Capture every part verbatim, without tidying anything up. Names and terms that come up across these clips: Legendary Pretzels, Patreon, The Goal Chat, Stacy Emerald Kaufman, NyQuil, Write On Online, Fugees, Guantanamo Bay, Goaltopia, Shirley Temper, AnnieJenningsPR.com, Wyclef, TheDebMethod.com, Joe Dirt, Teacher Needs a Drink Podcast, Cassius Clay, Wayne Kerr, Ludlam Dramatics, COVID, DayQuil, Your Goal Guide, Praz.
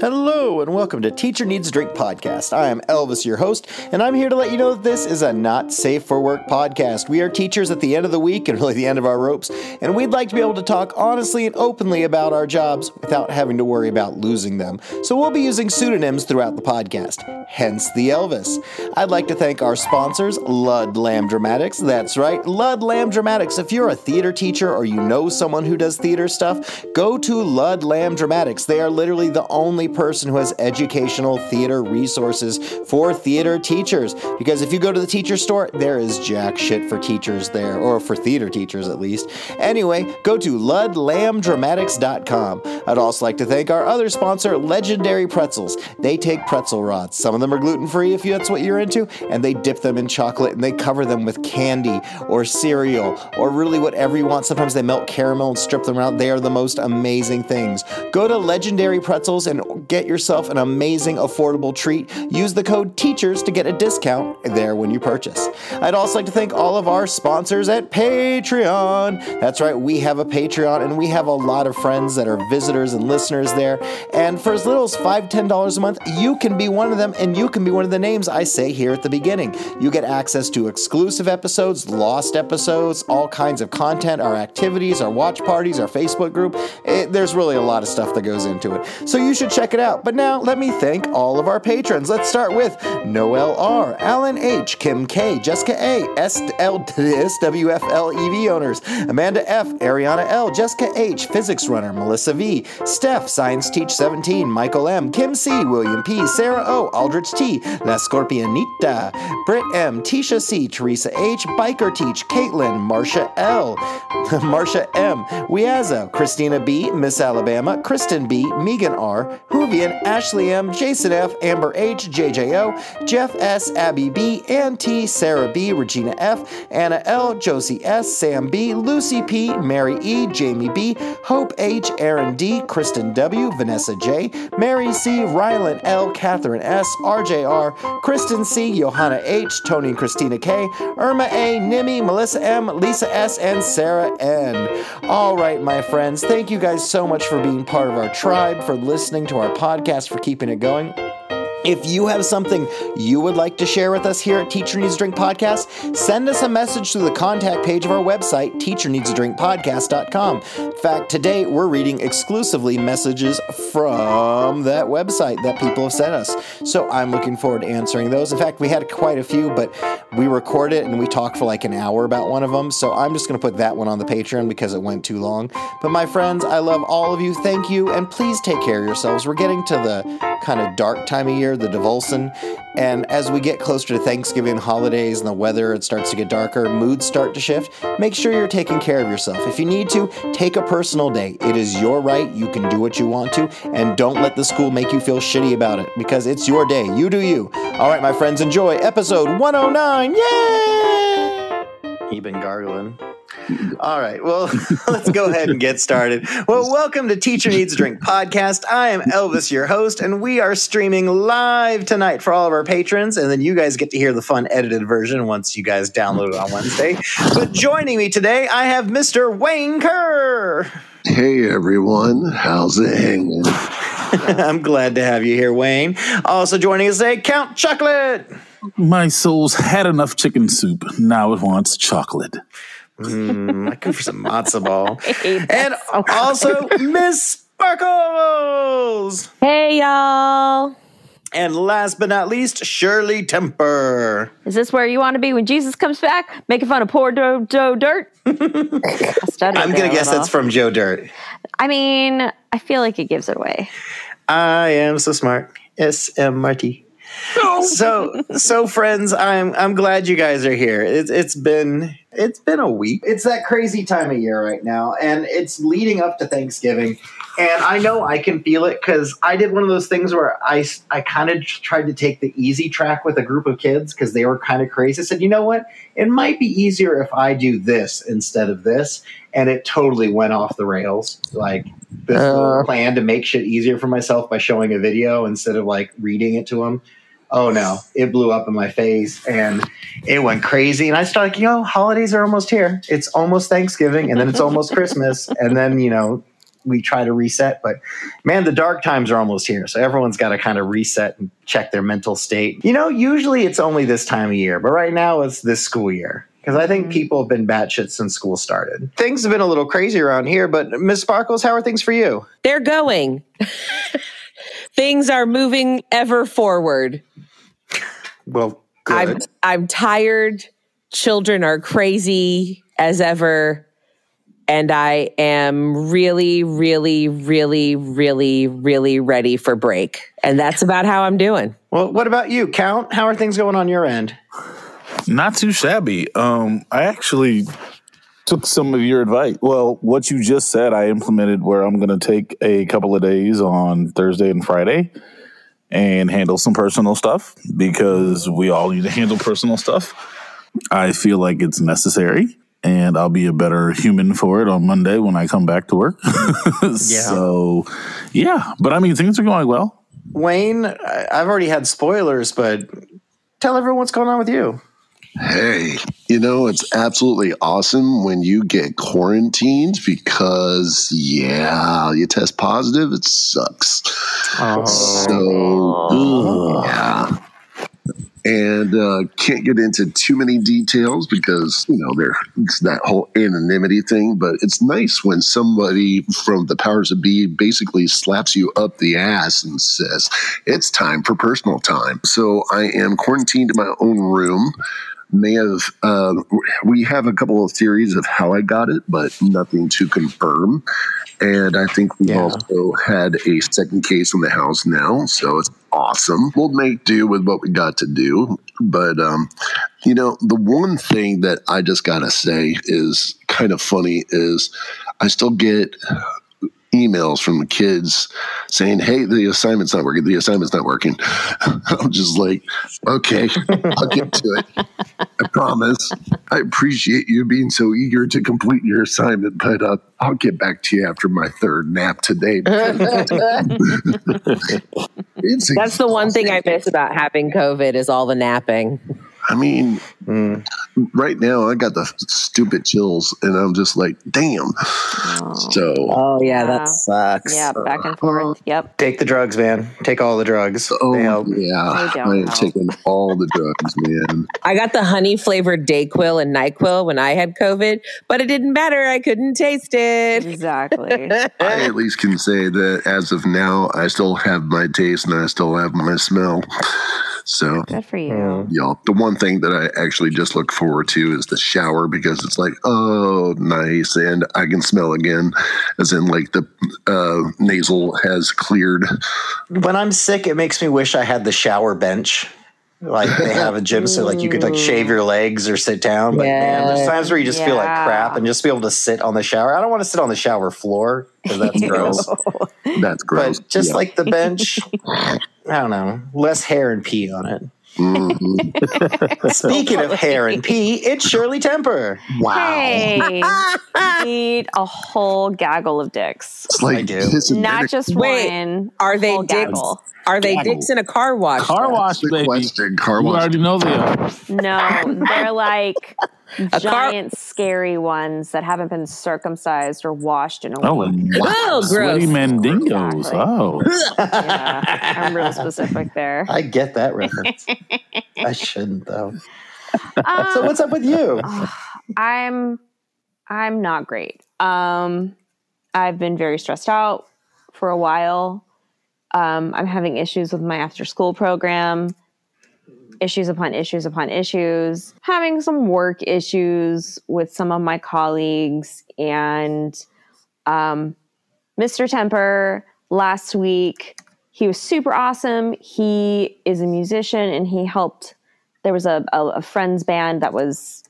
Hello and welcome to Teacher Needs a Drink Podcast. I am Elvis, your host, and I'm here to let you know that this is a not safe for work podcast. We are teachers at the end of the week and really the end of our ropes, and we'd like to be able to talk honestly and openly about our jobs without having to worry about losing them. So we'll be using pseudonyms throughout the podcast, hence the Elvis. I'd like to thank our sponsors, Ludlam Dramatics. That's right, Ludlam Dramatics. If you're a theater teacher or you know someone who does theater stuff, go to Ludlam Dramatics. They are literally the only person who has educational theater resources for theater teachers, because if you go to the teacher store, there is jack shit for teachers there, or for theater teachers at least. Anyway, go to ludlam dramatics dot com. I'd also like to thank our other sponsor, Legendary Pretzels. They take pretzel rods. Some of them are gluten-free if that's what you're into, and they dip them in chocolate and they cover them with candy or cereal or really whatever you want. Sometimes they melt caramel and strip them out. They are the most amazing things. Go to Legendary Pretzels and get yourself an amazing, affordable treat. Use the code TEACHERS to get a discount there when you purchase. I'd also like to thank all of our sponsors at Patreon. That's right, we have a Patreon, and we have a lot of friends that are visitors and listeners there. And for as little as five dollars, ten dollars a month, you can be one of them, and you can be one of the names I say here at the beginning. You get access to exclusive episodes, lost episodes, all kinds of content, our activities, our watch parties, our Facebook group. It, there's really a lot of stuff that goes into it. So you should check it out. But now let me thank all of our patrons. Let's start with Noel R, Alan H, Kim K, Jessica A, S W F L E V owners, Amanda F, Ariana L, Jessica H, Physics Runner, Melissa V, Steph, Science Teach seventeen, Michael M, Kim C, William P, Sarah O, Aldrich T, La Scorpionita, Britt M, Tisha C, Teresa H, Biker Teach, Caitlin, Marsha L, Marsha M, Weazza, Christina B, Miss Alabama, Kristen B, Megan R, Huvian, Ashley M, Jason F, Amber H, J J O, Jeff S, Abby B, Ann T, Sarah B, Regina F, Anna L, Josie S, Sam B, Lucy P, Mary E, Jamie B, Hope H, Aaron D, Kristen W, Vanessa J, Mary C, Rylan L, Catherine S, R J R, Kristen C, Johanna H, Tony and Christina K, Irma A, Nimi, Melissa M, Lisa S, and Sarah N. All right, my friends, thank you guys so much for being part of our tribe, for listening to our podcast, for keeping it going. If you have something you would like to share with us here at Teacher Needs a Drink Podcast, send us a message through the contact page of our website, teacher needs a drink podcast dot com. In fact, today we're reading exclusively messages from that website that people have sent us. So I'm looking forward to answering those. In fact, we had quite a few, but we recorded it and we talked for like an hour about one of them. So I'm just going to put that one on the Patreon because it went too long. But my friends, I love all of you. Thank you. And please take care of yourselves. We're getting to the kind of dark time of year, the Devulson, and as we get closer to Thanksgiving holidays and the weather, it starts to get darker, moods start to shift. Make sure you're taking care of yourself. If you need to, take a personal day. It is your right. You can do what you want to, and don't let the school make you feel shitty about it, because it's your day. You do you. All right, my friends, enjoy episode one oh nine. Yay! He's been gargling. All right, well, let's go ahead and get started. Well, welcome to Teacher Needs a Drink Podcast. I am Elvis, your host, and we are streaming live tonight for all of our patrons, and then you guys get to hear the fun edited version once you guys download it on Wednesday. But joining me today, I have Mister Wayne Kerr. Hey, everyone. How's it hanging? I'm glad to have you here, Wayne. Also joining us today, Count Chocolate. My soul's had enough chicken soup. Now it wants chocolate. mm, I go for some matzo ball. And so also Miss Sparkles. Hey, y'all. And last but not least, Shirley Temper. Is this where you want to be when Jesus comes back? Making fun of poor Joe, Joe Dirt? I'm going to guess that's from Joe Dirt. I mean, I feel like it gives it away. I am so smart. S M R T. so so friends, I'm I'm glad you guys are here. It's it's been it's been a week. It's that crazy time of year right now, and it's leading up to Thanksgiving. And I know I can feel it because I did one of those things where I, I kind of tried to take the easy track with a group of kids because they were kind of crazy. I said, you know what? It might be easier if I do this instead of this. And it totally went off the rails. Like this uh. little plan to make shit easier for myself by showing a video instead of like reading it to them. Oh no, it blew up in my face and it went crazy. And I started, you know, holidays are almost here. It's almost Thanksgiving and then it's almost Christmas. And then, you know, we try to reset. But man, the dark times are almost here. So everyone's got to kind of reset and check their mental state. You know, usually it's only this time of year, but right now it's this school year. Because I think people have been batshit since school started. Things have been a little crazy around here, but Miz Sparkles, how are things for you? They're going. Things are moving ever forward. Well, good. I'm, I'm tired. Children are crazy as ever. And I am really, really, really, really, really ready for break. And that's about how I'm doing. Well, what about you, Count? How are things going on your end? Not too shabby. Um, I actually took some of your advice. Well, what you just said, I implemented where I'm going to take a couple of days on Thursday and Friday and handle some personal stuff because we all need to handle personal stuff. I feel like it's necessary, and I'll be a better human for it on Monday when I come back to work. Yeah. So, yeah. But, I mean, things are going well. Wayne, I've already had spoilers, but tell everyone what's going on with you. Hey, you know, it's absolutely awesome when you get quarantined because, yeah, you test positive, it sucks. Oh. So, ugh, yeah. And uh, can't get into too many details because, you know, there it's that whole anonymity thing. But it's nice when somebody from the powers that be basically slaps you up the ass and says, it's time for personal time. So I am quarantined in my own room. May have uh, we have a couple of theories of how I got it, but nothing to confirm. And I think we yeah. also had a second case in the house now, so it's awesome. We'll make do with what we got to do. But, um, you know, the one thing that I just got to say is kind of funny is I still get emails from the kids saying, hey, the assignment's not working. The assignment's not working. I'm just like, okay, I'll get to it. I promise. I appreciate you being so eager to complete your assignment, but uh, I'll get back to you after my third nap today. It's That's the one thing I miss about having COVID is all the napping. I mean, mm. right now I got the stupid chills, and I'm just like, damn. Oh. So, oh yeah, that sucks. Yeah, back and forth. Uh, yep. Take the drugs, man. Take all the drugs. Oh yeah, I am taking all the drugs, man. I got the honey flavored Dayquil and NyQuil when I had COVID, but it didn't matter. I couldn't taste it. Exactly. I at least can say that as of now, I still have my taste and I still have my smell. So good for you, y'all. The one thing that I actually just look forward to is the shower because it's like, oh, nice, and I can smell again, as in like the uh, nasal has cleared. When I'm sick, it makes me wish I had the shower bench. Like they have a gym, so like you could like shave your legs or sit down. But yeah. man, there's times where you just yeah. feel like crap and just be able to sit on the shower. I don't want to sit on the shower floor because that's gross. That's gross. But just yeah. like the bench, I don't know, less hair and pee on it. Mm-hmm. Speaking of hair and pee, it's Shirley Temper. Wow. Hey, you need a whole gaggle of dicks. It's like I do. Not just Wait, one. Are they dicks? Gaggle. Are they gaggle. Dicks in a car wash? Car though? Wash, baby. Question, car wash. You already know they are. No, they're like a giant, car- scary ones that haven't been circumcised or washed in a oh, while. Wow. Oh, gross. Sweaty mandingos. Exactly. Oh. Yeah, I'm real specific there. I get that reference. I shouldn't, though. Um, so what's up with you? I'm I'm not great. Um, I've been very stressed out for a while. Um, I'm having issues with my after-school program. Issues upon issues upon issues. Having some work issues with some of my colleagues. And um, Mister Temper, last week, he was super awesome. He is a musician and he helped. There was a, a, a friend's band that was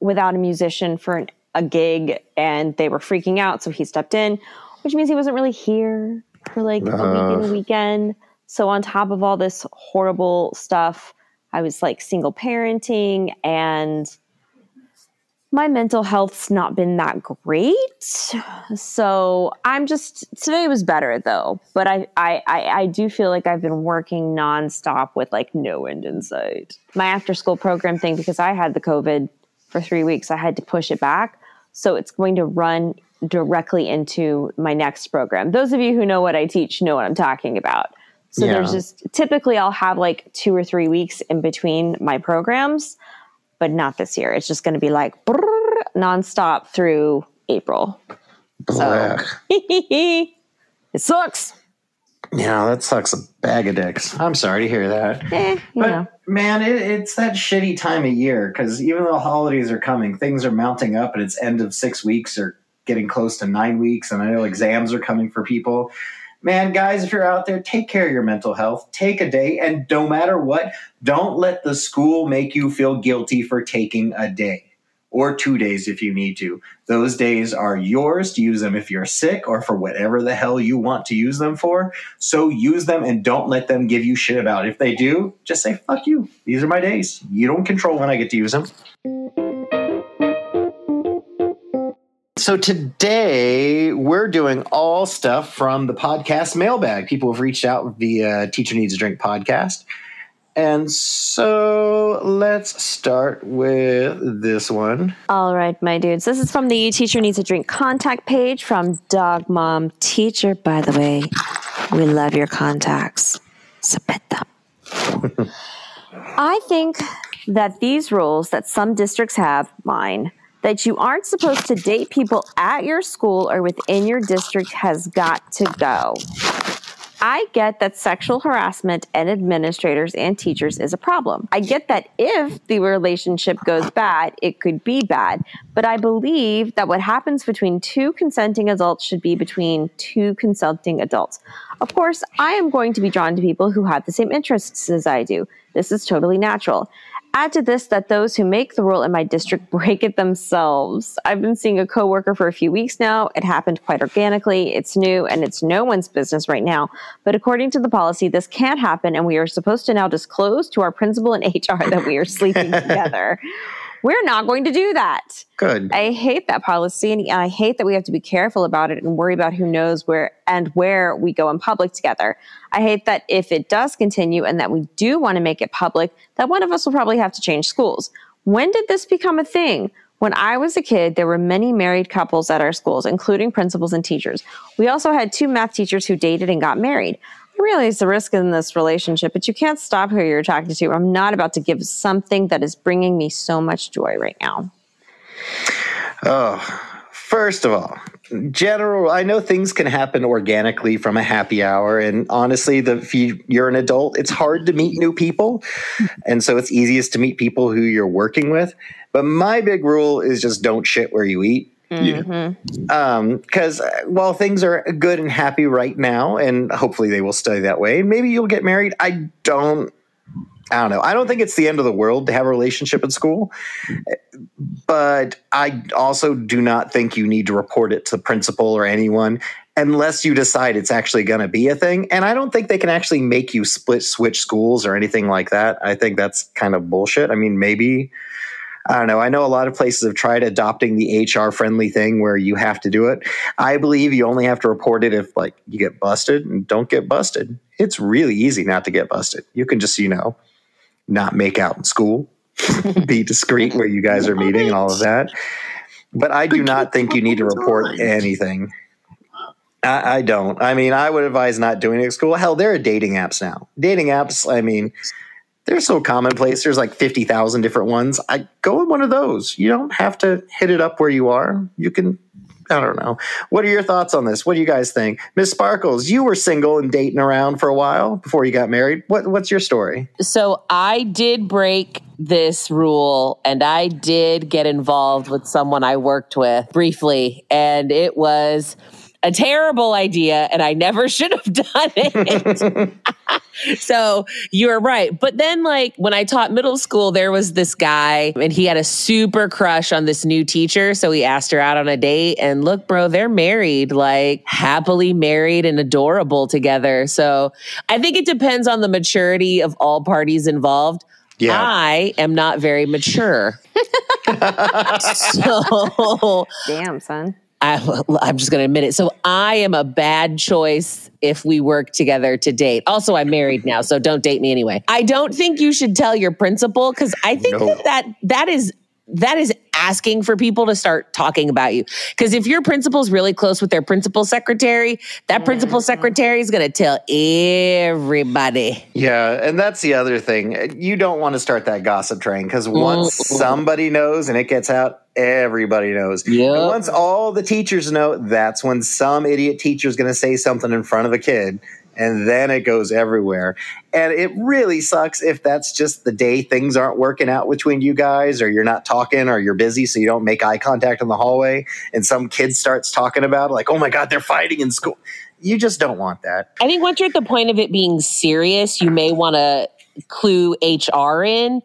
without a musician for an, a gig and they were freaking out. So he stepped in, which means he wasn't really here for like uh. a week and a weekend. So on top of all this horrible stuff, I was like single parenting and my mental health's not been that great. So I'm just, today was better though. But I, I, I, I do feel like I've been working nonstop with like no end in sight. My after school program thing, because I had the COVID for three weeks, I had to push it back. So it's going to run directly into my next program. Those of you who know what I teach know what I'm talking about. So yeah. There's just typically I'll have like two or three weeks in between my programs, but not this year. It's just going to be like brrr, nonstop through April. So, it sucks. Yeah, that sucks a bag of dicks. I'm sorry to hear that. Eh, but know. man, it, it's that shitty time of year because even though holidays are coming, things are mounting up, and it's end of six weeks or getting close to nine weeks, and I know exams are coming for people. Man, guys, if you're out there, take care of your mental health. Take a day, and no matter what, don't let the school make you feel guilty for taking a day or two days if you need to. Those days are yours to use them if you're sick or for whatever the hell you want to use them for. So use them and don't let them give you shit about it. If they do, just say, fuck you. These are my days. You don't control when I get to use them. So today we're doing all stuff from the podcast mailbag. People have reached out via Teacher Needs a Drink podcast. And so let's start with this one. All right, my dudes. This is from the Teacher Needs a Drink contact page from Dog Mom Teacher. By the way, we love your contacts. Submit them. I think that these rules that some districts have, mine, that you aren't supposed to date people at your school or within your district has got to go. I get that sexual harassment and administrators and teachers is a problem. I get that if the relationship goes bad, it could be bad. But I believe that what happens between two consenting adults should be between two consenting adults. Of course, I am going to be drawn to people who have the same interests as I do. This is totally natural. Add to this that those who make the rule in my district break it themselves. I've been seeing a coworker for a few weeks now. It happened quite organically. It's new and it's no one's business right now. But according to the policy, this can't happen and we are supposed to now disclose to our principal and H R that we are sleeping together. We're not going to do that. Good. I hate that policy and I hate that we have to be careful about it and worry about who knows where and where we go in public together. I hate that if it does continue and that we do want to make it public, that one of us will probably have to change schools. When did this become a thing? When I was a kid, there were many married couples at our schools, including principals and teachers. We also had two math teachers who dated and got married. I realize the risk in this relationship, but you can't stop who you're talking to. I'm not about to give something that is bringing me so much joy right now. Oh, first of all, general, I know things can happen organically from a happy hour. And honestly, the, if you, you're an adult, it's hard to meet new people. And so it's easiest to meet people who you're working with. But my big rule is just don't shit where you eat. Mm-hmm. Um, because while things are good and happy right now, and hopefully they will stay that way, maybe you'll get married. I don't, I don't know. I don't think it's the end of the world to have a relationship at school, but I also do not think you need to report it to the principal or anyone unless you decide it's actually going to be a thing. And I don't think they can actually make you split switch schools or anything like that. I think that's kind of bullshit. I mean, maybe. I don't know. I know a lot of places have tried adopting the H R-friendly thing where you have to do it. I believe you only have to report it if, like, you get busted, and don't get busted. It's really easy not to get busted. You can just, you know, not make out in school, be discreet where you guys are meeting and all of that. But I do not think you need to report anything. I, I don't. I mean, I would advise not doing it at school. Hell, there are dating apps now. Dating apps, I mean... they're so commonplace. There's like fifty thousand different ones. I go in one of those. You don't have to hit it up where you are. You can, I don't know. What are your thoughts on this? What do you guys think? Miss Sparkles, you were single and dating around for a while before you got married. What What's your story? So I did break this rule and I did get involved with someone I worked with briefly. And it was a terrible idea and I never should have done it. So you're right. But then like when I taught middle school, there was this guy and he had a super crush on this new teacher. So he asked her out on a date and look, bro, they're married, like happily married and adorable together. So I think it depends on the maturity of all parties involved. Yeah. I am not very mature. So damn, son. I, I'm just going to admit it. So I am a bad choice if we work together to date. Also, I'm married now, so don't date me anyway. I don't think you should tell your principal because I think no. that, that that is that is asking for people to start talking about you. Because if your principal's really close with their principal secretary, that principal secretary is going to tell everybody. Yeah, and that's the other thing. You don't want to start that gossip train, because once mm-hmm. somebody knows and it gets out, everybody knows. Yep. And once all the teachers know, that's when some idiot teacher is going to say something in front of a kid. And then it goes everywhere. And it really sucks if that's just the day things aren't working out between you guys, or you're not talking, or you're busy so you don't make eye contact in the hallway, and some kid starts talking about like, oh my God, they're fighting in school. You just don't want that. I think once you're at the point of it being serious, you may want to clue H R in,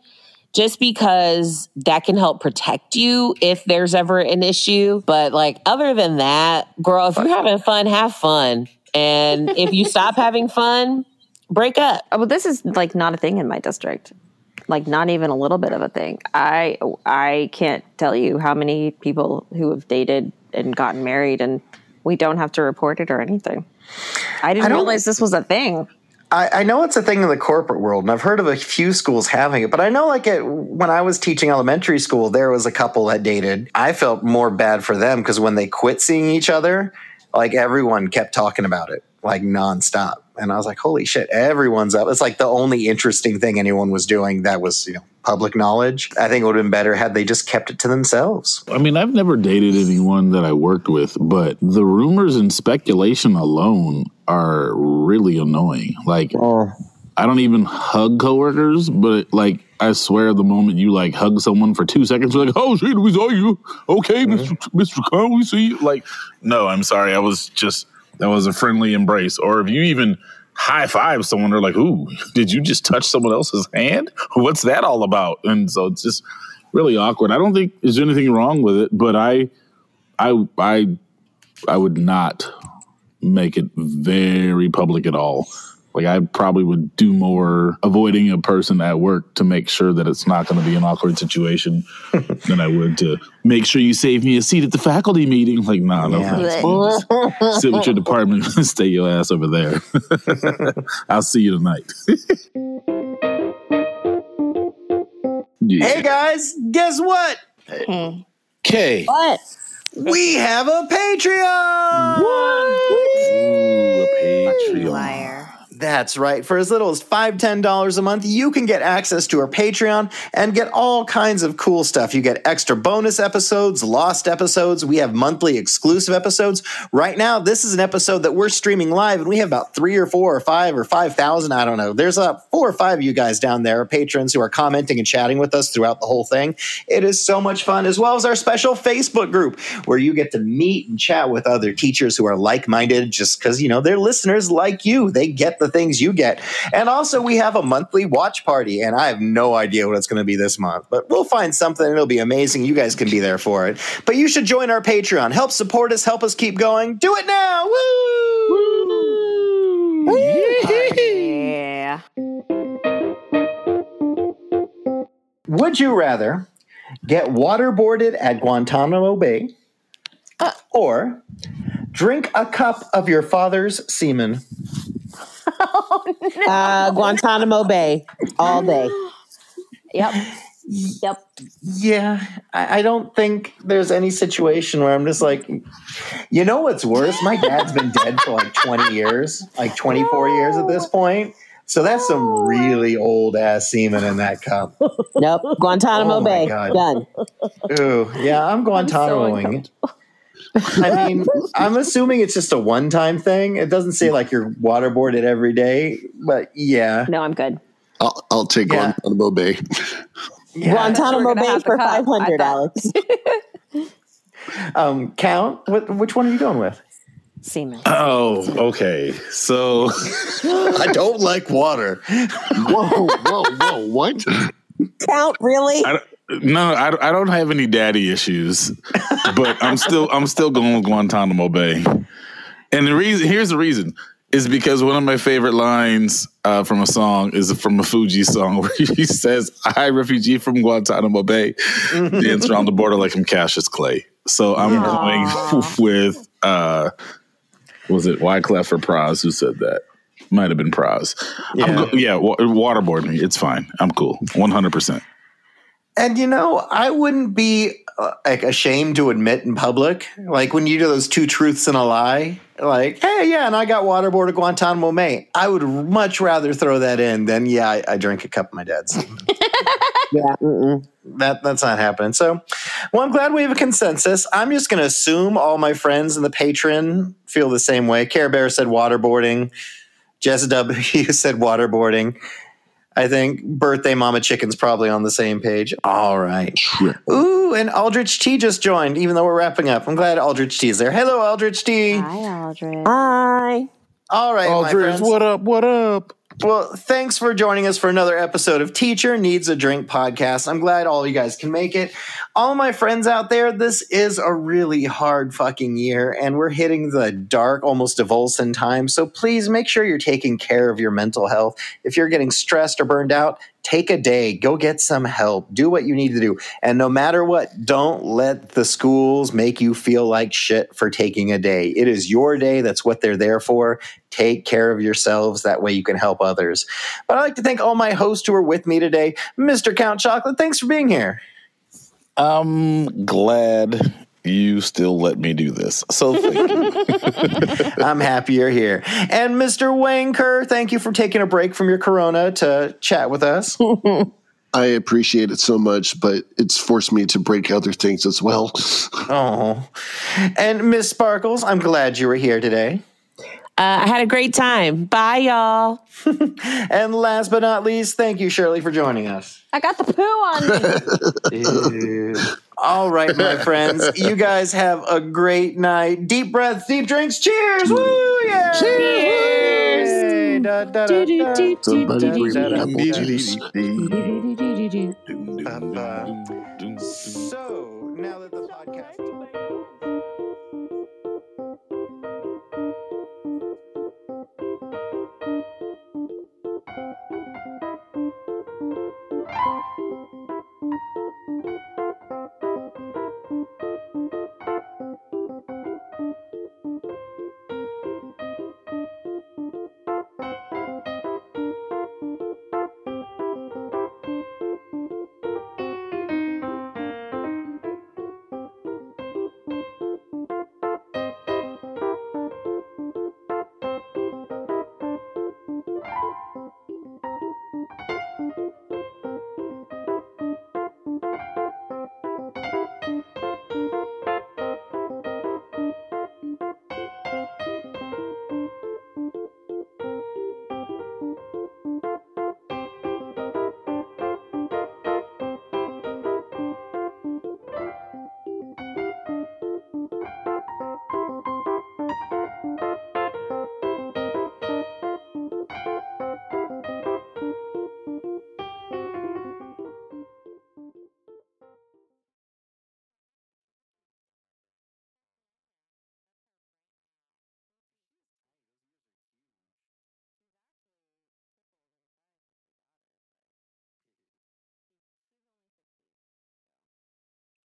just because that can help protect you if there's ever an issue. But like, other than that, girl, if you're having fun, have fun. And if you stop having fun, break up. Oh, but this is like not a thing in my district. Like not even a little bit of a thing. I I can't tell you how many people who have dated and gotten married, and we don't have to report it or anything. I didn't I realize this was a thing. I, I know it's a thing in the corporate world, and I've heard of a few schools having it, but I know like it, when I was teaching elementary school, there was a couple that dated. I felt more bad for them because when they quit seeing each other, like everyone kept talking about it, like nonstop. And I was like, holy shit, everyone's up. It's like the only interesting thing anyone was doing that was, you know, public knowledge. I think it would have been better had they just kept it to themselves. I mean, I've never dated anyone that I worked with, but the rumors and speculation alone are really annoying. Like, oh. I don't even hug coworkers, but like, I swear the moment you like hug someone for two seconds, you're like, oh shit, we saw you. Okay, mm-hmm. Mister Khan, we see you. Like, no, I'm sorry. I was just, that was a friendly embrace. Or if you even high five someone, they're like, ooh, did you just touch someone else's hand? What's that all about? And so it's just really awkward. I don't think there's anything wrong with it, but I, I, I, I would not make it very public at all. Like, I probably would do more avoiding a person at work to make sure that it's not going to be an awkward situation than I would to make sure you save me a seat at the faculty meeting. Like, nah, no, yeah. Just sit with your department and stay your ass over there. I'll see you tonight. Yeah. Hey, guys, guess what? Okay. Hey. What? We have a Patreon! What? Ooh, a Patreon. Liar. That's right. For as little as five dollars, ten dollars a month, you can get access to our Patreon and get all kinds of cool stuff. You get extra bonus episodes, lost episodes. We have monthly exclusive episodes. Right now, this is an episode that we're streaming live, and we have about three or four or five or five thousand. I don't know. There's about four or five of you guys down there, patrons, who are commenting and chatting with us throughout the whole thing. It is so much fun, as well as our special Facebook group where you get to meet and chat with other teachers who are like-minded just because, you know, they're listeners like you. They get the things you get. And also we have a monthly watch party, and I have no idea what it's going to be this month, but we'll find something. It'll be amazing. You guys can be there for it, but you should join our Patreon. Help support us. Help us keep going. Do it now. Woo! Woo! Yeah. Would you rather get waterboarded at Guantanamo Bay uh, or drink a cup of your father's semen? Oh, no. uh, Guantanamo Bay all day. Yep. Yep. Yeah. I, I don't think there's any situation where I'm just like, you know what's worse? My dad's been dead for like twenty years, like twenty-four no. years at this point. So that's some really old ass semen in that cup. Nope. Guantanamo oh Bay. God. Done. Ooh. Yeah, I'm Guantanamoing it. So I mean, I'm assuming it's just a one-time thing. It doesn't say like you're waterboarded every day, but yeah. No, I'm good. I'll, I'll take yeah. Guantanamo Bay. Yeah. Guantanamo Bay for five hundred dollars, Alex. um, Count, what, which one are you going with? Semen. Oh, okay. So I don't like water. Whoa, whoa, whoa! What? Count, really? I don't, No, I, I don't have any daddy issues, but I'm still I'm still going with Guantanamo Bay. And the reason here's the reason is because one of my favorite lines uh, from a song is from a Fugees song where he says, "I, refugee from Guantanamo Bay, dance around the border like I'm Cassius Clay." So I'm Aww. going with uh, was it Wyclef or Praz who said that? Might have been Praz. Yeah, I'm go- yeah, wa- waterboard me. It's fine. I'm cool. one hundred percent. And, you know, I wouldn't be uh, like ashamed to admit in public, like when you do those two truths and a lie, like, hey, yeah, and I got waterboarded at Guantanamo Bay. I would much rather throw that in than, yeah, I, I drank a cup of my dad's. Yeah, mm-mm. that that's not happening. So, well, I'm glad we have a consensus. I'm just going to assume all my friends in the Patreon feel the same way. Care Bear said waterboarding. Jess W. said waterboarding. I think Birthday Mama Chicken's probably on the same page. All right. Ooh, and Aldrich T just joined, even though we're wrapping up. I'm glad Aldrich T is there. Hello, Aldrich T. Hi, Aldrich. Hi. All right, Aldrich, my friends. What up, what up? Well, thanks for joining us for another episode of Teacher Needs a Drink Podcast. I'm glad all you guys can make it. All my friends out there, this is a really hard fucking year, and we're hitting the dark, almost divulsing time. So please make sure you're taking care of your mental health. If you're getting stressed or burned out, take a day. Go get some help. Do what you need to do. And no matter what, don't let the schools make you feel like shit for taking a day. It is your day. That's what they're there for. Take care of yourselves. That way you can help others. But I'd like to thank all my hosts who are with me today. Mister Count Chocolate, thanks for being here. I'm glad you still let me do this. So thank you. I'm happy you're here. And Mister Wayne Kerr, thank you for taking a break from your corona to chat with us. I appreciate it so much, but it's forced me to break other things as well. Oh. And Miss Sparkles, I'm glad you were here today. Uh, I had a great time. Bye, y'all. And last but not least, thank you, Shirley, for joining us. I got the poo on me. All right, my friends. You guys have a great night. Deep breaths, deep drinks. Cheers. Woo, yeah. Cheers. So now that the podcast...